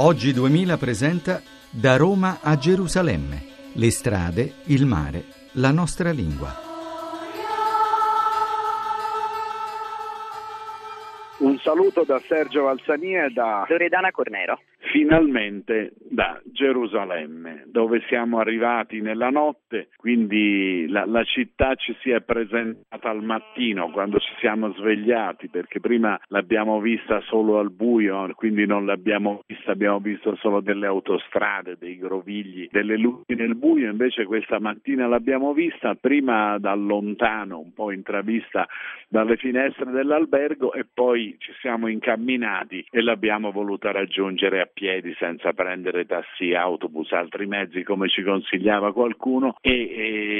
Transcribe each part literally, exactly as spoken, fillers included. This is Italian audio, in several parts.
Oggi duemila presenta Da Roma a Gerusalemme, le strade, il mare, la nostra lingua. Un saluto da Sergio Valsania e da Loredana Cornero. Finalmente da Gerusalemme, dove siamo arrivati nella notte, quindi la, la città ci si è presentata al mattino quando ci siamo svegliati, perché prima l'abbiamo vista solo al buio, quindi non l'abbiamo vista, abbiamo visto solo delle autostrade, dei grovigli, delle luci nel buio. Invece questa mattina l'abbiamo vista prima da lontano, un po' intravista dalle finestre dell'albergo, e poi ci siamo incamminati e l'abbiamo voluta raggiungere a piedi senza prendere tassi, autobus, altri mezzi come ci consigliava qualcuno, e,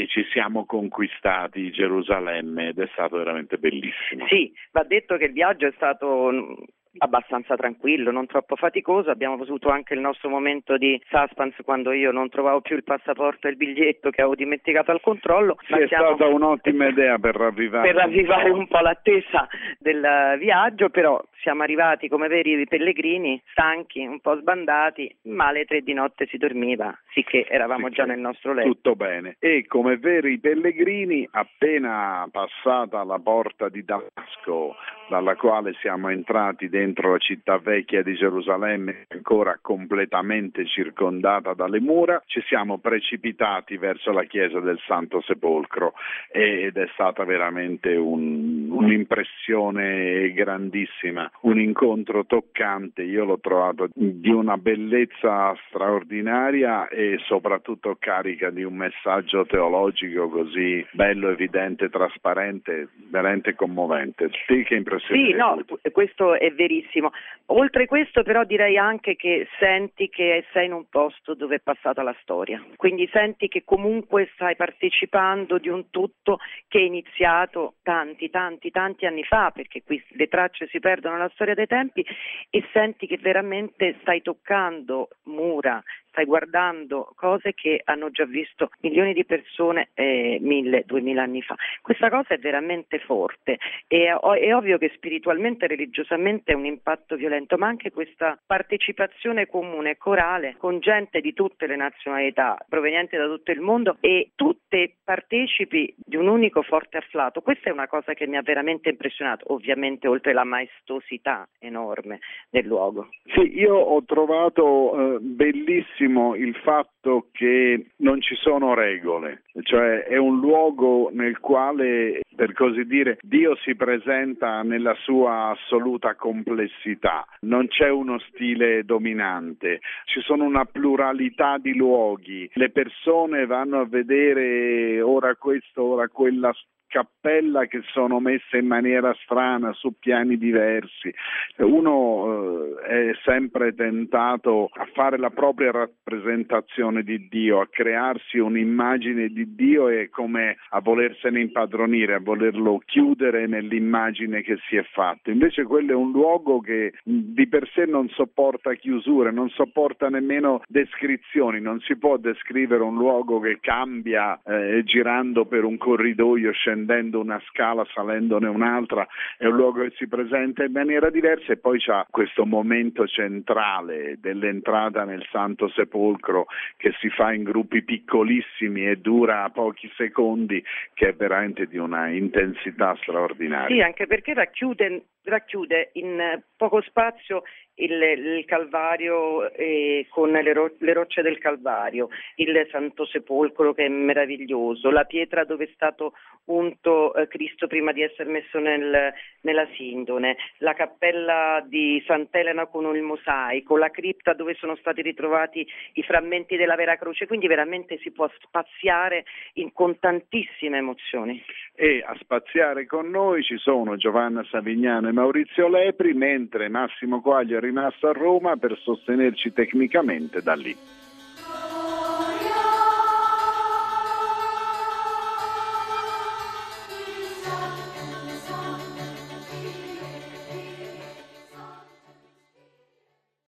e ci siamo conquistati Gerusalemme ed è stato veramente bellissimo. Sì, va detto che il viaggio è stato abbastanza tranquillo, non troppo faticoso. Abbiamo avuto anche il nostro momento di suspense quando io non trovavo più il passaporto e il biglietto che avevo dimenticato al controllo. Sì, ma è siamo... stata un'ottima idea per ravvivare, per ravvivare un po' l'attesa del viaggio, però siamo arrivati come veri pellegrini, stanchi, un po' sbandati, ma alle tre di notte si dormiva, sicché eravamo sì, già nel nostro letto. Tutto bene. E come veri pellegrini, appena passata la porta di Damasco, dalla quale siamo entrati dentro la città vecchia di Gerusalemme, ancora completamente circondata dalle mura, ci siamo precipitati verso la chiesa del Santo Sepolcro, ed è stata veramente un, un'impressione grandissima, un incontro toccante. Io l'ho trovato di una bellezza straordinaria e soprattutto carica di un messaggio teologico così bello, evidente, trasparente, veramente commovente. Sì, che impressionante. Sì, no, questo è verissimo. Oltre questo, però, direi anche che senti che sei in un posto dove è passata la storia, quindi senti che comunque stai partecipando di un tutto che è iniziato tanti, tanti, tanti anni fa, perché qui le tracce si perdono nella storia dei tempi, e senti che veramente stai toccando mura, stai guardando cose che hanno già visto milioni di persone eh, mille, duemila anni fa. Questa cosa è veramente forte, e è ovvio che spiritualmente e religiosamente è un impatto violento, ma anche questa partecipazione comune, corale, con gente di tutte le nazionalità, proveniente da tutto il mondo, e tutte partecipi di un unico forte afflato. Questa è una cosa che mi ha veramente impressionato, ovviamente oltre la maestosità enorme del luogo. Sì, io ho trovato eh, bellissimo il fatto che non ci sono regole, cioè è un luogo nel quale, per così dire, Dio si presenta nella sua assoluta complessità. Non c'è uno stile dominante, ci sono una pluralità di luoghi, le persone vanno a vedere ora questo, ora quella cappella che sono messe in maniera strana, su piani diversi. Uno eh, è sempre tentato a fare la propria rappresentazione di Dio, a crearsi un'immagine di Dio, e come a volersene impadronire, a volerlo chiudere nell'immagine che si è fatto. Invece quello è un luogo che di per sé non sopporta chiusure, non sopporta nemmeno descrizioni. Non si può descrivere un luogo che cambia eh, girando per un corridoio, scendendo scendendo una scala, salendone un'altra. È un luogo che si presenta in maniera diversa, e poi c'ha questo momento centrale dell'entrata nel Santo Sepolcro, che si fa in gruppi piccolissimi e dura pochi secondi, che è veramente di una intensità straordinaria. Sì, anche perché racchiude, racchiude in poco spazio il, il Calvario, eh, con le, ro- le rocce del Calvario, il Santo Sepolcro che è meraviglioso, la pietra dove è stato unto eh, Cristo prima di essere messo nel, nella Sindone, la cappella di Sant'Elena con il mosaico, la cripta dove sono stati ritrovati i frammenti della Vera Croce. Quindi veramente si può spaziare in, con tantissime emozioni. E a spaziare con noi ci sono Giovanna Savignano e Maurizio Lepri, mentre Massimo Coaglia è rimasto a Roma per sostenerci tecnicamente da lì.